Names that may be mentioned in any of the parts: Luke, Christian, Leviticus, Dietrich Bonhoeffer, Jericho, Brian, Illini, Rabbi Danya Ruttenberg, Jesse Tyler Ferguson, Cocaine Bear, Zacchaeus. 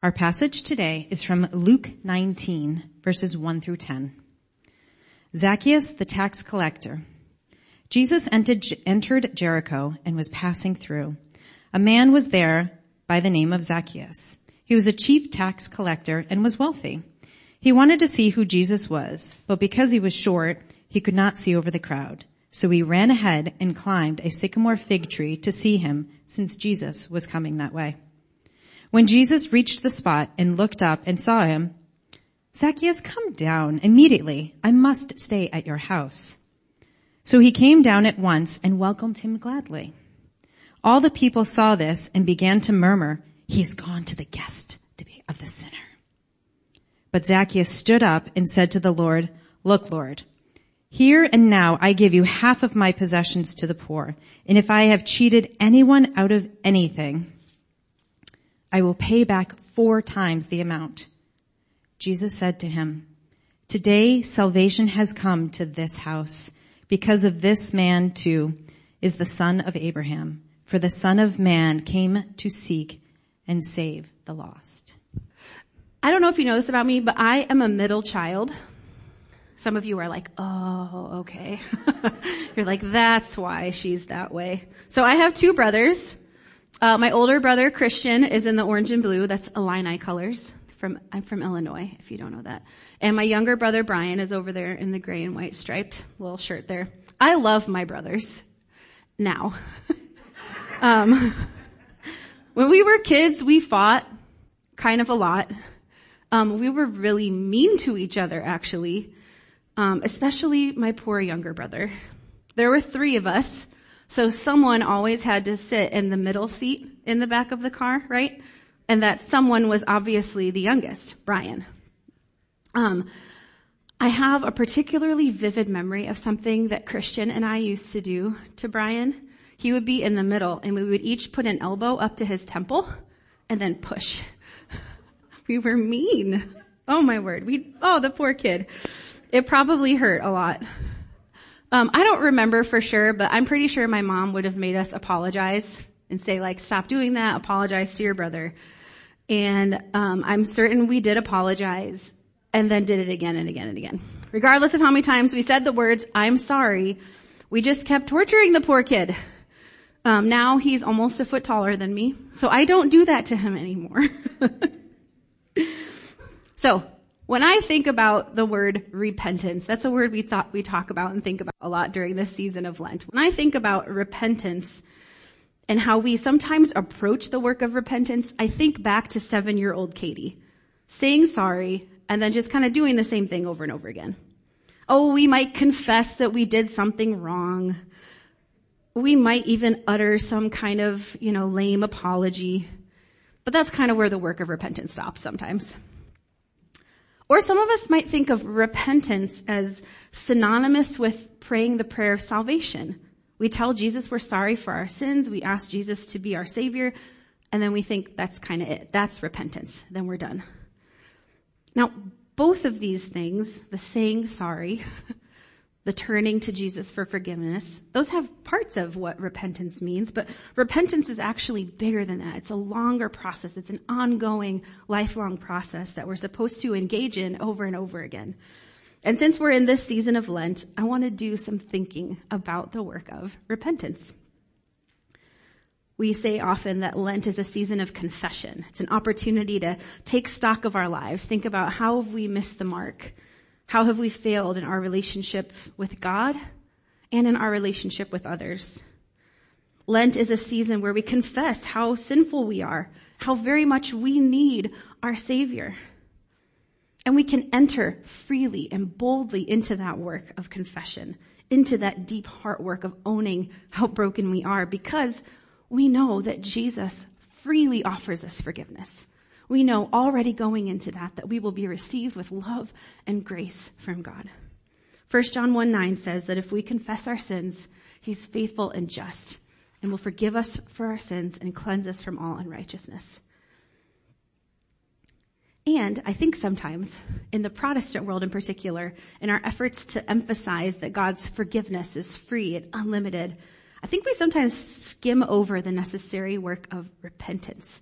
Our passage today is from Luke 19, verses 1 through 10. Zacchaeus, the tax collector. Jesus entered Jericho and was passing through. A man was there by the name of Zacchaeus. He was a chief tax collector and was wealthy. He wanted to see who Jesus was, but because he was short, he could not see over the crowd. So he ran ahead and climbed a sycamore fig tree to see him, since Jesus was coming that way. When Jesus reached the spot and looked up and saw him, "Zacchaeus, come down immediately. I must stay at your house." So he came down at once and welcomed him gladly. All the people saw this and began to murmur, "He's gone to the guest of the sinner." But Zacchaeus stood up and said to the Lord, "Look, Lord, here and now I give you half of my possessions to the poor, and if I have cheated anyone out of anything, I will pay back 4 times the amount." Jesus said to him, "Today salvation has come to this house, because of this man too is the son of Abraham. For the Son of Man came to seek and save the lost." I don't know if you know this about me, but I am a middle child. Some of you are like, "Oh, okay." You're like, "That's why she's that way." So I have 2 brothers. My older brother, Christian, is in the orange and blue. That's Illini colors. I'm from Illinois, if you don't know that. And my younger brother, Brian, is over there in the gray and white striped little shirt there. I love my brothers now. When we were kids, we fought kind of a lot. We were really mean to each other, actually, especially my poor younger brother. There were 3 of us. So someone always had to sit in the middle seat in the back of the car, right? And that someone was obviously the youngest, Brian. I have a particularly vivid memory of something that Christian and I used to do to Brian. He would be in the middle, and we would each put an elbow up to his temple and then push. We were mean. Oh, my word. The poor kid. It probably hurt a lot. I don't remember for sure, but I'm pretty sure my mom would have made us apologize and say, like, "Stop doing that, apologize to your brother." And I'm certain we did apologize and then did it again and again and again. Regardless of how many times we said the words, "I'm sorry," we just kept torturing the poor kid. Now he's almost a foot taller than me, so I don't do that to him anymore. So, when I think about the word repentance, that's a word we talk about and think about a lot during this season of Lent. When I think about repentance and how we sometimes approach the work of repentance, I think back to 7-year-old Katie saying sorry and then just kind of doing the same thing over and over again. Oh, we might confess that we did something wrong. We might even utter some kind of, lame apology. But that's kind of where the work of repentance stops sometimes. Or some of us might think of repentance as synonymous with praying the prayer of salvation. We tell Jesus we're sorry for our sins, we ask Jesus to be our Savior, and then we think that's kind of it. That's repentance. Then we're done. Now, both of these things, the saying sorry, the turning to Jesus for forgiveness, those have parts of what repentance means, but repentance is actually bigger than that. It's a longer process. It's an ongoing, lifelong process that we're supposed to engage in over and over again. And since we're in this season of Lent, I want to do some thinking about the work of repentance. We say often that Lent is a season of confession. It's an opportunity to take stock of our lives, think about how have we missed the mark. How have we failed in our relationship with God and in our relationship with others? Lent is a season where we confess how sinful we are, how very much we need our Savior. And we can enter freely and boldly into that work of confession, into that deep heart work of owning how broken we are, because we know that Jesus freely offers us forgiveness. We know already going into that we will be received with love and grace from God. 1 John 1:9 says that if we confess our sins, he's faithful and just and will forgive us for our sins and cleanse us from all unrighteousness. And I think sometimes, in the Protestant world in particular, in our efforts to emphasize that God's forgiveness is free and unlimited, I think we sometimes skim over the necessary work of repentance.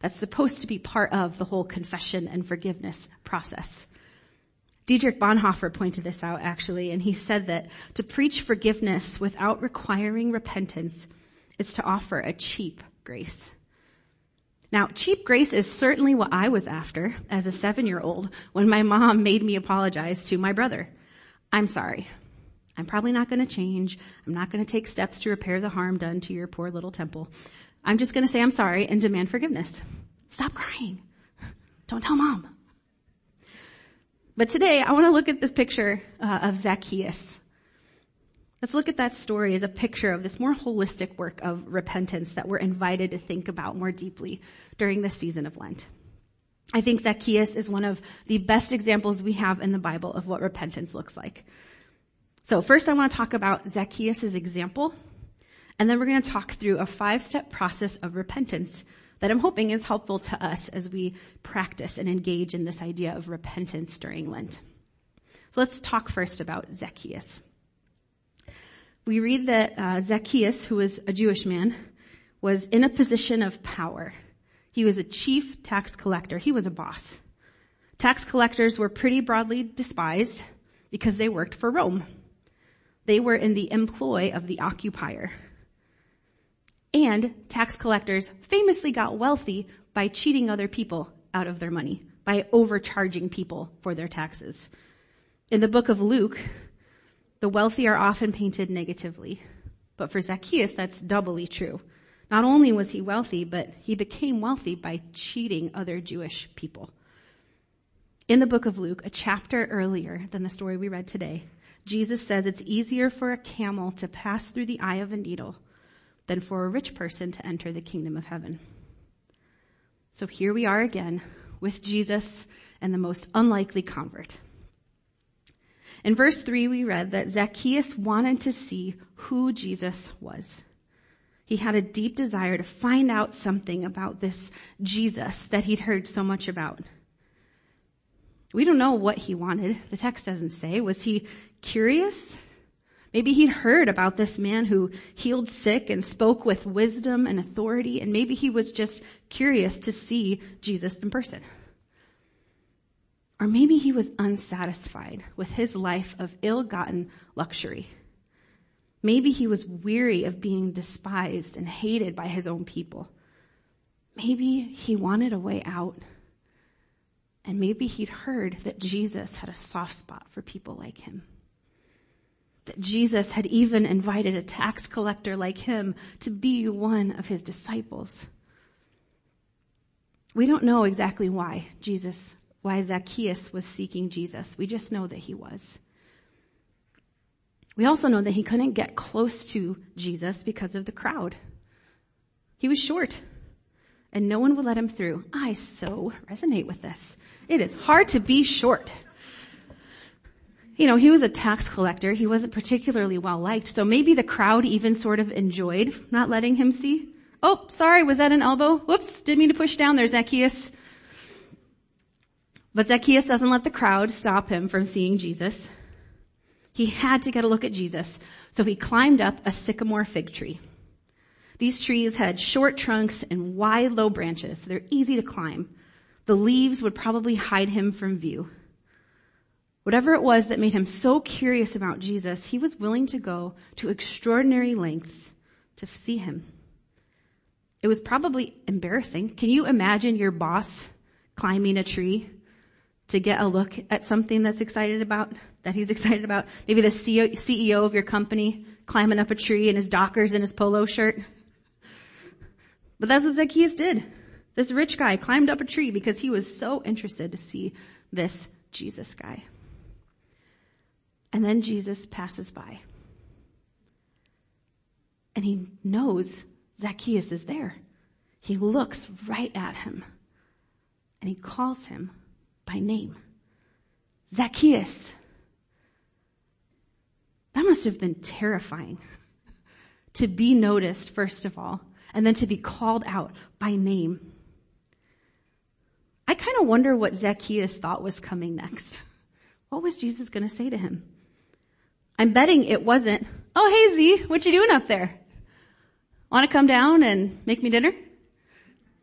That's supposed to be part of the whole confession and forgiveness process. Dietrich Bonhoeffer pointed this out, actually, and he said that to preach forgiveness without requiring repentance is to offer a cheap grace. Now, cheap grace is certainly what I was after as a 7-year-old when my mom made me apologize to my brother. I'm sorry. I'm probably not going to change. I'm not going to take steps to repair the harm done to your poor little temple. I'm just going to say I'm sorry and demand forgiveness. Stop crying. Don't tell mom. But today, I want to look at this picture of Zacchaeus. Let's look at that story as a picture of this more holistic work of repentance that we're invited to think about more deeply during this season of Lent. I think Zacchaeus is one of the best examples we have in the Bible of what repentance looks like. So first I want to talk about Zacchaeus' example, and then we're going to talk through a 5-step process of repentance that I'm hoping is helpful to us as we practice and engage in this idea of repentance during Lent. So let's talk first about Zacchaeus. We read that Zacchaeus, who was a Jewish man, was in a position of power. He was a chief tax collector. He was a boss. Tax collectors were pretty broadly despised because they worked for Rome. They were in the employ of the occupier. And tax collectors famously got wealthy by cheating other people out of their money, by overcharging people for their taxes. In the book of Luke, the wealthy are often painted negatively, but for Zacchaeus, that's doubly true. Not only was he wealthy, but he became wealthy by cheating other Jewish people. In the book of Luke, a chapter earlier than the story we read today, Jesus says it's easier for a camel to pass through the eye of a needle than for a rich person to enter the kingdom of heaven. So here we are again with Jesus and the most unlikely convert. In verse 3, we read that Zacchaeus wanted to see who Jesus was. He had a deep desire to find out something about this Jesus that he'd heard so much about. We don't know what he wanted. The text doesn't say. Was he curious? Maybe he'd heard about this man who healed sick and spoke with wisdom and authority, and maybe he was just curious to see Jesus in person. Or maybe he was unsatisfied with his life of ill-gotten luxury. Maybe he was weary of being despised and hated by his own people. Maybe he wanted a way out. And maybe he'd heard that Jesus had a soft spot for people like him. That Jesus had even invited a tax collector like him to be one of his disciples. We don't know exactly why Zacchaeus was seeking Jesus. We just know that he was. We also know that he couldn't get close to Jesus because of the crowd. He was short, and no one would let him through. I so resonate with this. It is hard to be short. You know, he was a tax collector. He wasn't particularly well liked, so maybe the crowd even sort of enjoyed not letting him see. Oh, sorry, was that an elbow? Whoops, didn't mean to push down there, Zacchaeus. But Zacchaeus doesn't let the crowd stop him from seeing Jesus. He had to get a look at Jesus, so he climbed up a sycamore fig tree. These trees had short trunks and wide, low branches, so they're easy to climb. The leaves would probably hide him from view. Whatever it was that made him so curious about Jesus, he was willing to go to extraordinary lengths to see him. It was probably embarrassing. Can you imagine your boss climbing a tree to get a look at something that he's excited about? Maybe the CEO of your company climbing up a tree in his Dockers and his polo shirt. But that's what Zacchaeus did. This rich guy climbed up a tree because he was so interested to see this Jesus guy. And then Jesus passes by. And he knows Zacchaeus is there. He looks right at him. And he calls him by name. Zacchaeus. That must have been terrifying to be noticed, first of all, and then to be called out by name. I kind of wonder what Zacchaeus thought was coming next. What was Jesus going to say to him? I'm betting it wasn't, oh, hey, Z, what you doing up there? Want to come down and make me dinner?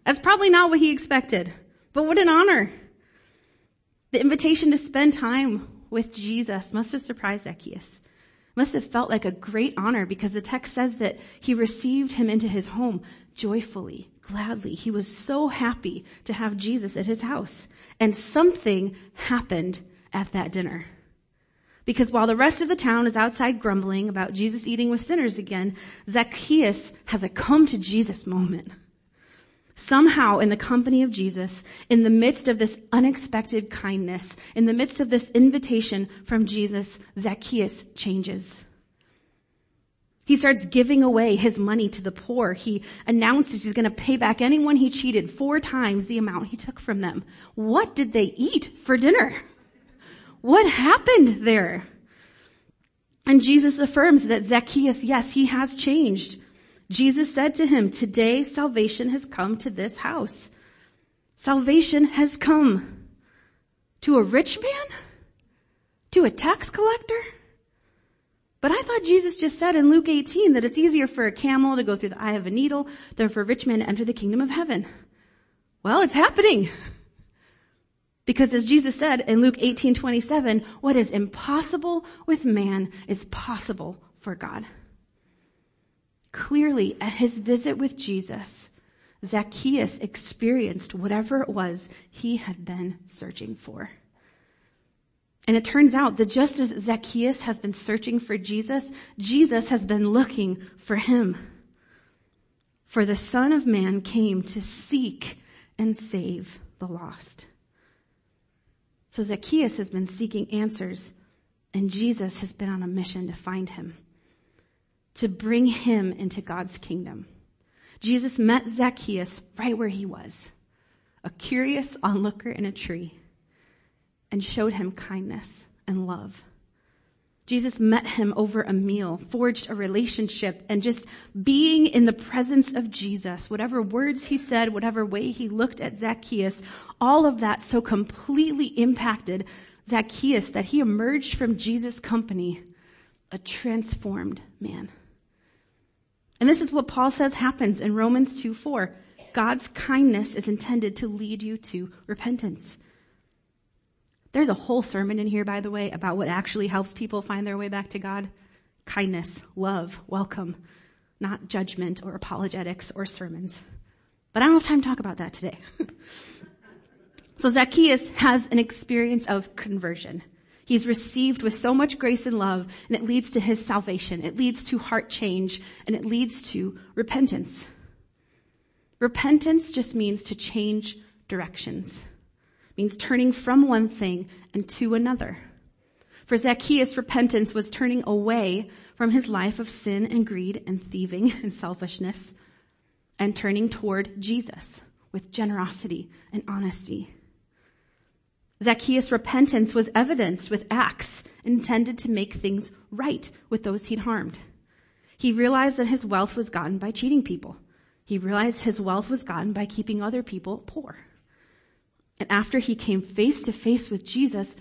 That's probably not what he expected, but what an honor. The invitation to spend time with Jesus must have surprised Zacchaeus. Must have felt like a great honor, because the text says that he received him into his home joyfully, gladly. He was so happy to have Jesus at his house. And something happened at that dinner. Because while the rest of the town is outside grumbling about Jesus eating with sinners again, Zacchaeus has a come to Jesus moment. Somehow, in the company of Jesus, in the midst of this unexpected kindness, in the midst of this invitation from Jesus, Zacchaeus changes. He starts giving away his money to the poor. He announces he's going to pay back anyone he cheated 4 times the amount he took from them. What did they eat for dinner? What happened there? And Jesus affirms that Zacchaeus, yes, he has changed. Jesus said to him, today salvation has come to this house. Salvation has come to a rich man? To a tax collector? But I thought Jesus just said in Luke 18 that it's easier for a camel to go through the eye of a needle than for a rich man to enter the kingdom of heaven. Well, it's happening. Because as Jesus said in Luke 18:27, what is impossible with man is possible for God. Clearly, at his visit with Jesus, Zacchaeus experienced whatever it was he had been searching for. And it turns out that just as Zacchaeus has been searching for Jesus, Jesus has been looking for him. For the Son of Man came to seek and save the lost. So Zacchaeus has been seeking answers, and Jesus has been on a mission to find him, to bring him into God's kingdom. Jesus met Zacchaeus right where he was, a curious onlooker in a tree, and showed him kindness and love. Jesus met him over a meal, forged a relationship, and just being in the presence of Jesus, whatever words he said, whatever way he looked at Zacchaeus, all of that so completely impacted Zacchaeus that he emerged from Jesus' company a transformed man. And this is what Paul says happens in Romans 2:4. God's kindness is intended to lead you to repentance. There's a whole sermon in here, by the way, about what actually helps people find their way back to God. Kindness, love, welcome, not judgment or apologetics or sermons. But I don't have time to talk about that today. So Zacchaeus has an experience of conversion. He's received with so much grace and love, and it leads to his salvation. It leads to heart change, and it leads to repentance. Repentance just means to change directions. It means turning from one thing and to another. For Zacchaeus, repentance was turning away from his life of sin and greed and thieving and selfishness, and turning toward Jesus with generosity and honesty. Zacchaeus' repentance was evidenced with acts intended to make things right with those he'd harmed. He realized that his wealth was gotten by cheating people. He realized his wealth was gotten by keeping other people poor. And after he came face to face with Jesus,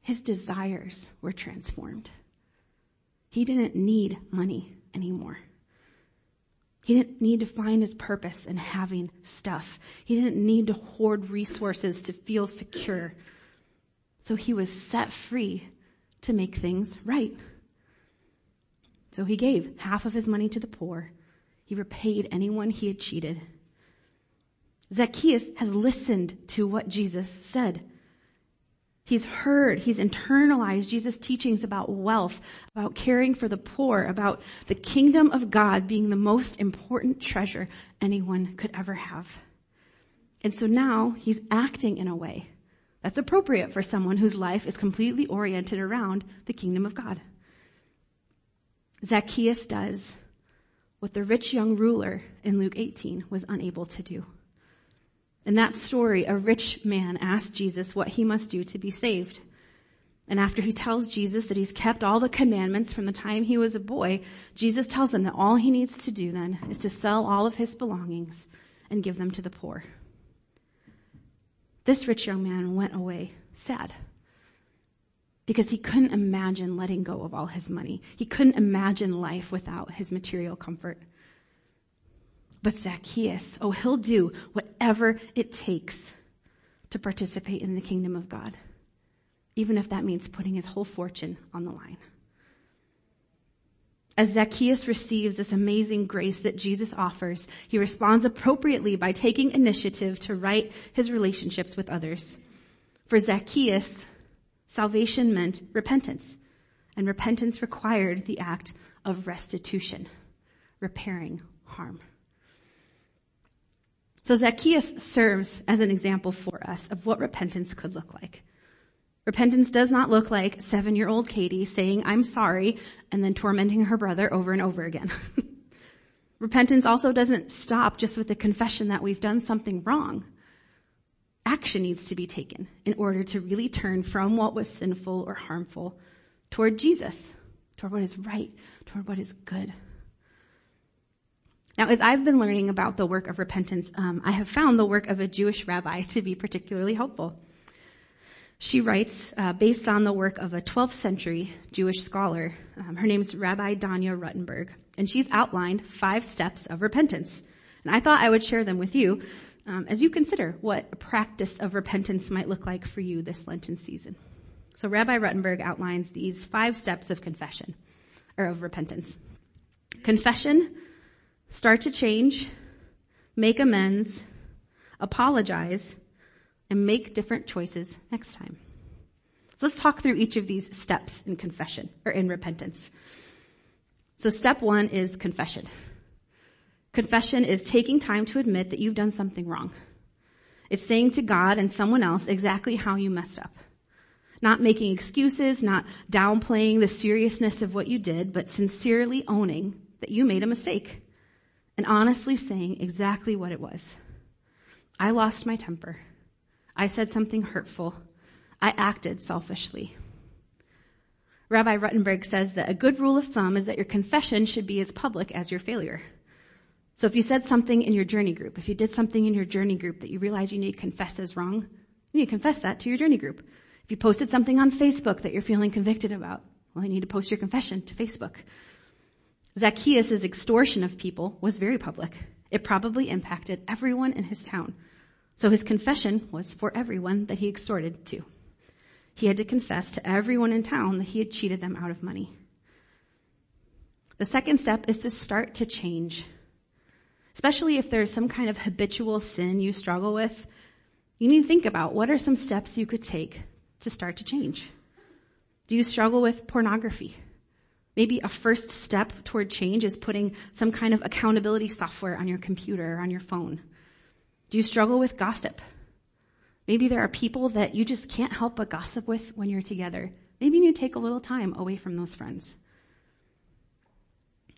his desires were transformed. He didn't need money anymore. He didn't need to find his purpose in having stuff. He didn't need to hoard resources to feel secure. So he was set free to make things right. So he gave half of his money to the poor. He repaid anyone he had cheated. Zacchaeus has listened to what Jesus said. He's heard, he's internalized Jesus' teachings about wealth, about caring for the poor, about the kingdom of God being the most important treasure anyone could ever have. And so now he's acting in a way that's appropriate for someone whose life is completely oriented around the kingdom of God. Zacchaeus does what the rich young ruler in Luke 18 was unable to do. In that story, a rich man asked Jesus what he must do to be saved. And after he tells Jesus that he's kept all the commandments from the time he was a boy, Jesus tells him that all he needs to do then is to sell all of his belongings and give them to the poor. This rich young man went away sad because he couldn't imagine letting go of all his money. He couldn't imagine life without his material comfort. But Zacchaeus, oh, he'll do whatever it takes to participate in the kingdom of God, even if that means putting his whole fortune on the line. As Zacchaeus receives this amazing grace that Jesus offers, he responds appropriately by taking initiative to right his relationships with others. For Zacchaeus, salvation meant repentance, and repentance required the act of restitution, repairing harm. So Zacchaeus serves as an example for us of what repentance could look like. Repentance does not look like 7-year-old Katie saying, "I'm sorry," and then tormenting her brother over and over again. Repentance also doesn't stop just with the confession that we've done something wrong. Action needs to be taken in order to really turn from what was sinful or harmful toward Jesus, toward what is right, toward what is good. Now, as I've been learning about the work of repentance, I have found the work of a Jewish rabbi to be particularly helpful. She writes, based on the work of a 12th century Jewish scholar. Her name's Rabbi Danya Ruttenberg, and she's outlined 5 steps of repentance. And I thought I would share them with you as you consider what a practice of repentance might look like for you this Lenten season. So Rabbi Ruttenberg outlines these 5 steps of confession, or of repentance. Confession, start to change, make amends, apologize, and make different choices next time. So let's talk through each of these steps in confession, or in repentance. So step 1 is confession. Confession is taking time to admit that you've done something wrong. It's saying to God and someone else exactly how you messed up. Not making excuses, not downplaying the seriousness of what you did, but sincerely owning that you made a mistake and honestly saying exactly what it was. I lost my temper. I said something hurtful. I acted selfishly. Rabbi Ruttenberg says that a good rule of thumb is that your confession should be as public as your failure. So if you said something in your journey group, if you did something in your journey group that you realize you need to confess is wrong, you need to confess that to your journey group. If you posted something on Facebook that you're feeling convicted about, well, you need to post your confession to Facebook. Zacchaeus' extortion of people was very public. It probably impacted everyone in his town. So his confession was for everyone that he extorted to. He had to confess to everyone in town that he had cheated them out of money. The second step is to start to change. Especially if there's some kind of habitual sin you struggle with, you need to think about what are some steps you could take to start to change. Do you struggle with pornography? Maybe a first step toward change is putting some kind of accountability software on your computer or on your phone. Do you struggle with gossip? Maybe there are people that you just can't help but gossip with when you're together. Maybe you take a little time away from those friends.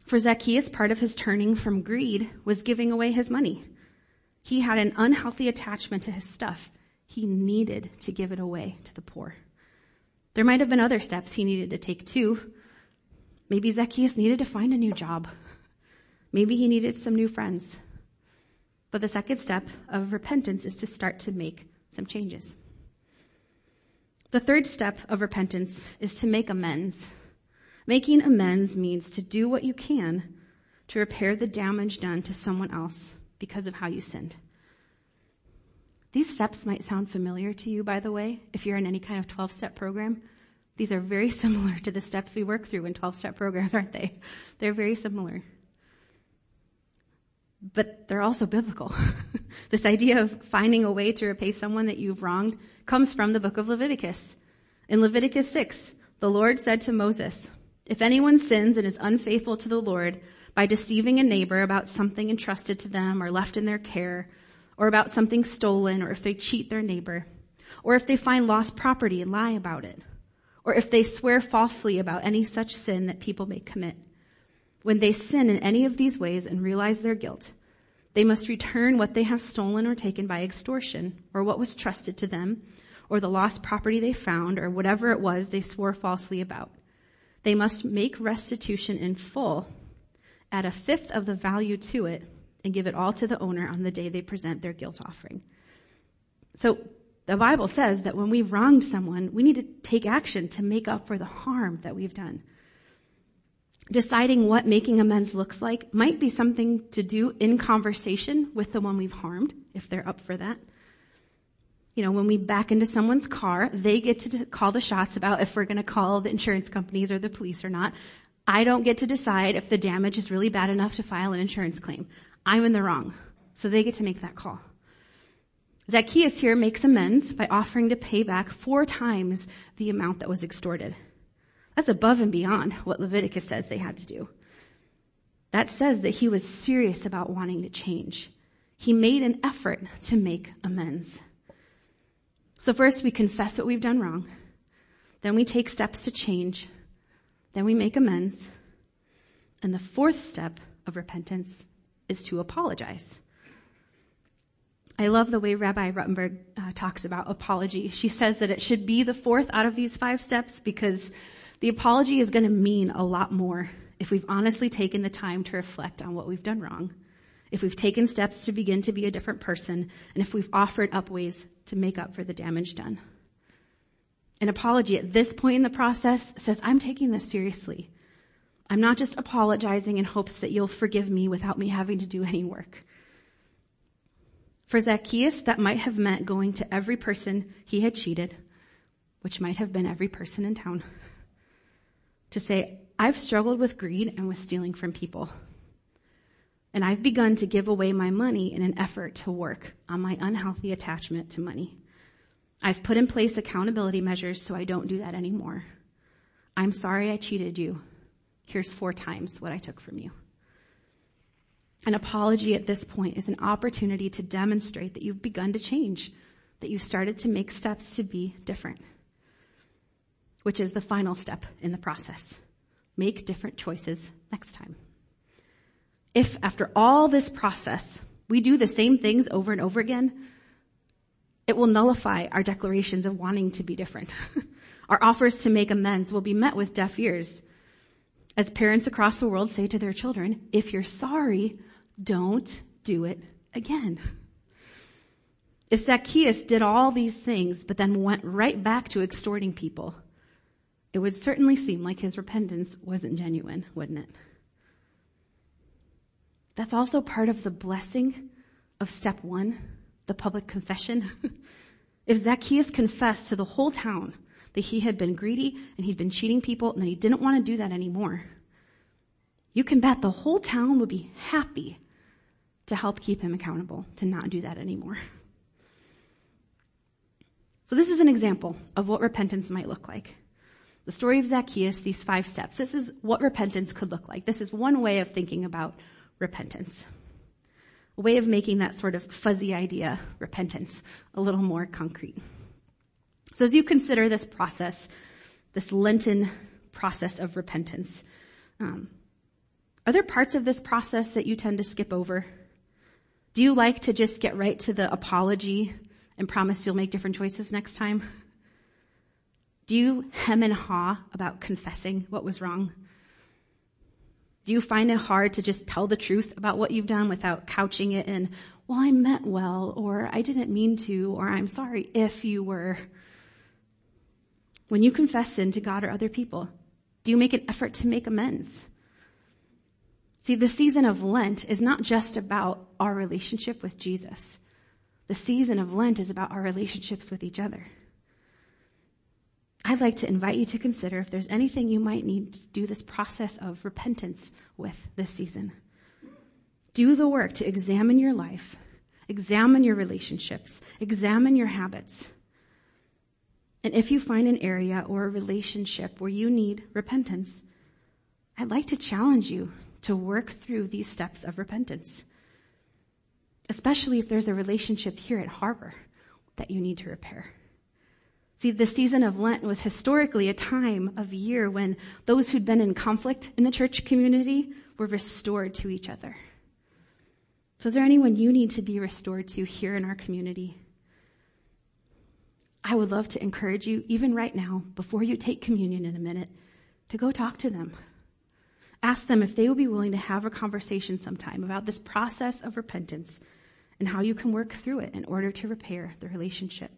For Zacchaeus, part of his turning from greed was giving away his money. He had an unhealthy attachment to his stuff. He needed to give it away to the poor. There might have been other steps he needed to take too. Maybe Zacchaeus needed to find a new job. Maybe he needed some new friends. But the second step of repentance is to start to make some changes. The third step of repentance is to make amends. Making amends means to do what you can to repair the damage done to someone else because of how you sinned. These steps might sound familiar to you, by the way, if you're in any kind of 12-step program. These are very similar to the steps we work through in 12-step programs, aren't they? They're very similar. But they're also biblical. This idea of finding a way to repay someone that you've wronged comes from the book of Leviticus. In Leviticus 6, the Lord said to Moses, "If anyone sins and is unfaithful to the Lord by deceiving a neighbor about something entrusted to them or left in their care, or about something stolen, or if they cheat their neighbor, or if they find lost property and lie about it, or if they swear falsely about any such sin that people may commit, when they sin in any of these ways and realize their guilt, they must return what they have stolen or taken by extortion, or what was trusted to them, or the lost property they found, or whatever it was they swore falsely about. They must make restitution in full, at a fifth of the value to it, and give it all to the owner on the day they present their guilt offering." So the Bible says that when we've wronged someone, we need to take action to make up for the harm that we've done. deciding what making amends looks like might be something to do in conversation with the one we've harmed, if they're up for that. You know, when we back into someone's car, they get to call the shots about if we're going to call the insurance companies or the police or not. I don't get to decide if the damage is really bad enough to file an insurance claim. I'm in the wrong. So they get to make that call. Zacchaeus here makes amends by offering to pay back 4 times the amount that was extorted. That's above and beyond what Leviticus says they had to do. That says that he was serious about wanting to change. He made an effort to make amends. So first we confess what we've done wrong. Then we take steps to change. Then we make amends. And the 4th step of repentance is to apologize. I love the way Rabbi Ruttenberg talks about apology. She says that it should be the 4th out of these 5 steps because the apology is going to mean a lot more if we've honestly taken the time to reflect on what we've done wrong, if we've taken steps to begin to be a different person, and if we've offered up ways to make up for the damage done. An apology at this point in the process says, I'm taking this seriously. I'm not just apologizing in hopes that you'll forgive me without me having to do any work. For Zacchaeus, that might have meant going to every person he had cheated, which might have been every person in town, to say, I've struggled with greed and with stealing from people. And I've begun to give away my money in an effort to work on my unhealthy attachment to money. I've put in place accountability measures so I don't do that anymore. I'm sorry I cheated you. Here's 4 times what I took from you. An apology at this point is an opportunity to demonstrate that you've begun to change, that you've started to make steps to be different, which is the final step in the process. Make different choices next time. If after all this process, we do the same things over and over again, it will nullify our declarations of wanting to be different. Our offers to make amends will be met with deaf ears. As parents across the world say to their children, if you're sorry, don't do it again. If Zacchaeus did all these things, but then went right back to extorting people, it would certainly seem like his repentance wasn't genuine, wouldn't it? That's also part of the blessing of step 1, the public confession. If Zacchaeus confessed to the whole town that he had been greedy and he'd been cheating people and that he didn't want to do that anymore, you can bet the whole town would be happy to help keep him accountable to not do that anymore. So this is an example of what repentance might look like. The story of Zacchaeus, these 5 steps, this is what repentance could look like. This is one way of thinking about repentance. A way of making that sort of fuzzy idea, repentance, a little more concrete. So as you consider this process, this Lenten process of repentance, are there parts of this process that you tend to skip over? Do you like to just get right to the apology and promise you'll make different choices next time? Do you hem and haw about confessing what was wrong? Do you find it hard to just tell the truth about what you've done without couching it in, well, I meant well, or I didn't mean to, or I'm sorry if you were? When you confess sin to God or other people, do you make an effort to make amends? See, the season of Lent is not just about our relationship with Jesus. The season of Lent is about our relationships with each other. I'd like to invite you to consider if there's anything you might need to do this process of repentance with this season. Do the work to examine your life, examine your relationships, examine your habits. And if you find an area or a relationship where you need repentance, I'd like to challenge you to work through these steps of repentance, especially if there's a relationship here at Harbor that you need to repair. See, the season of Lent was historically a time of year when those who'd been in conflict in the church community were restored to each other. So is there anyone you need to be restored to here in our community? I would love to encourage you, even right now, before you take communion in a minute, to go talk to them. Ask them if they would be willing to have a conversation sometime about this process of repentance and how you can work through it in order to repair the relationship.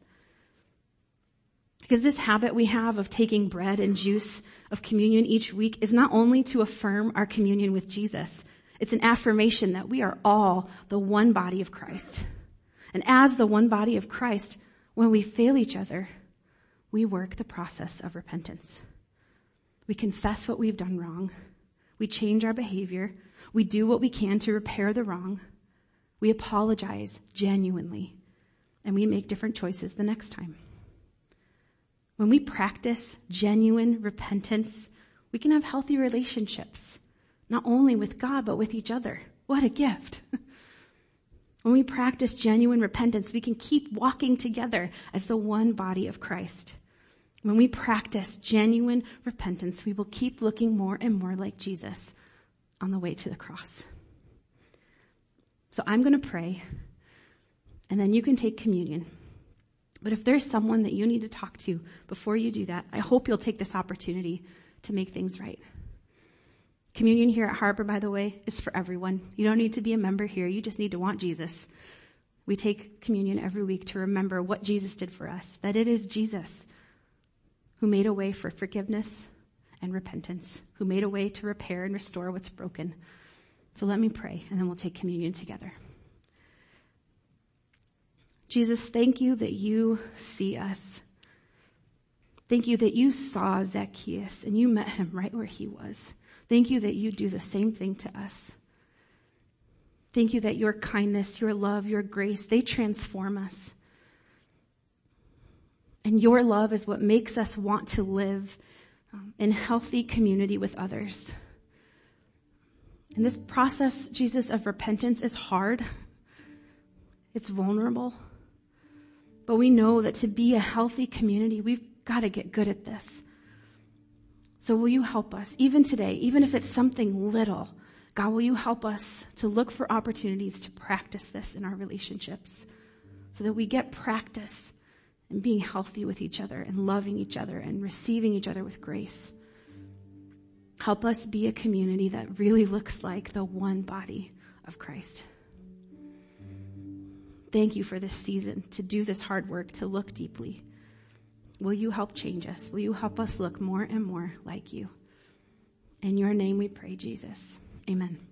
Because this habit we have of taking bread and juice of communion each week is not only to affirm our communion with Jesus, it's an affirmation that we are all the one body of Christ. And as the one body of Christ, when we fail each other, we work the process of repentance. We confess what we've done wrong. We change our behavior. We do what we can to repair the wrong. We apologize genuinely. And we make different choices the next time. When we practice genuine repentance, we can have healthy relationships, not only with God, but with each other. What a gift. When we practice genuine repentance, we can keep walking together as the one body of Christ. When we practice genuine repentance, we will keep looking more and more like Jesus on the way to the cross. So I'm going to pray, and then you can take communion. But if there's someone that you need to talk to before you do that, I hope you'll take this opportunity to make things right. Communion here at Harbor, by the way, is for everyone. You don't need to be a member here. You just need to want Jesus. We take communion every week to remember what Jesus did for us, that it is Jesus who made a way for forgiveness and repentance, who made a way to repair and restore what's broken. So let me pray, and then we'll take communion together. Jesus, thank you that you see us. Thank you that you saw Zacchaeus and you met him right where he was. Thank you that you do the same thing to us. Thank you that your kindness, your love, your grace, they transform us. And your love is what makes us want to live in healthy community with others. And this process, Jesus, of repentance is hard. It's vulnerable. But we know that to be a healthy community, we've got to get good at this. So will you help us, even today, even if it's something little, God, will you help us to look for opportunities to practice this in our relationships so that we get practice in being healthy with each other and loving each other and receiving each other with grace. Help us be a community that really looks like the one body of Christ. Thank you for this season to do this hard work, to look deeply. Will you help change us? Will you help us look more and more like you? In your name we pray, Jesus. Amen.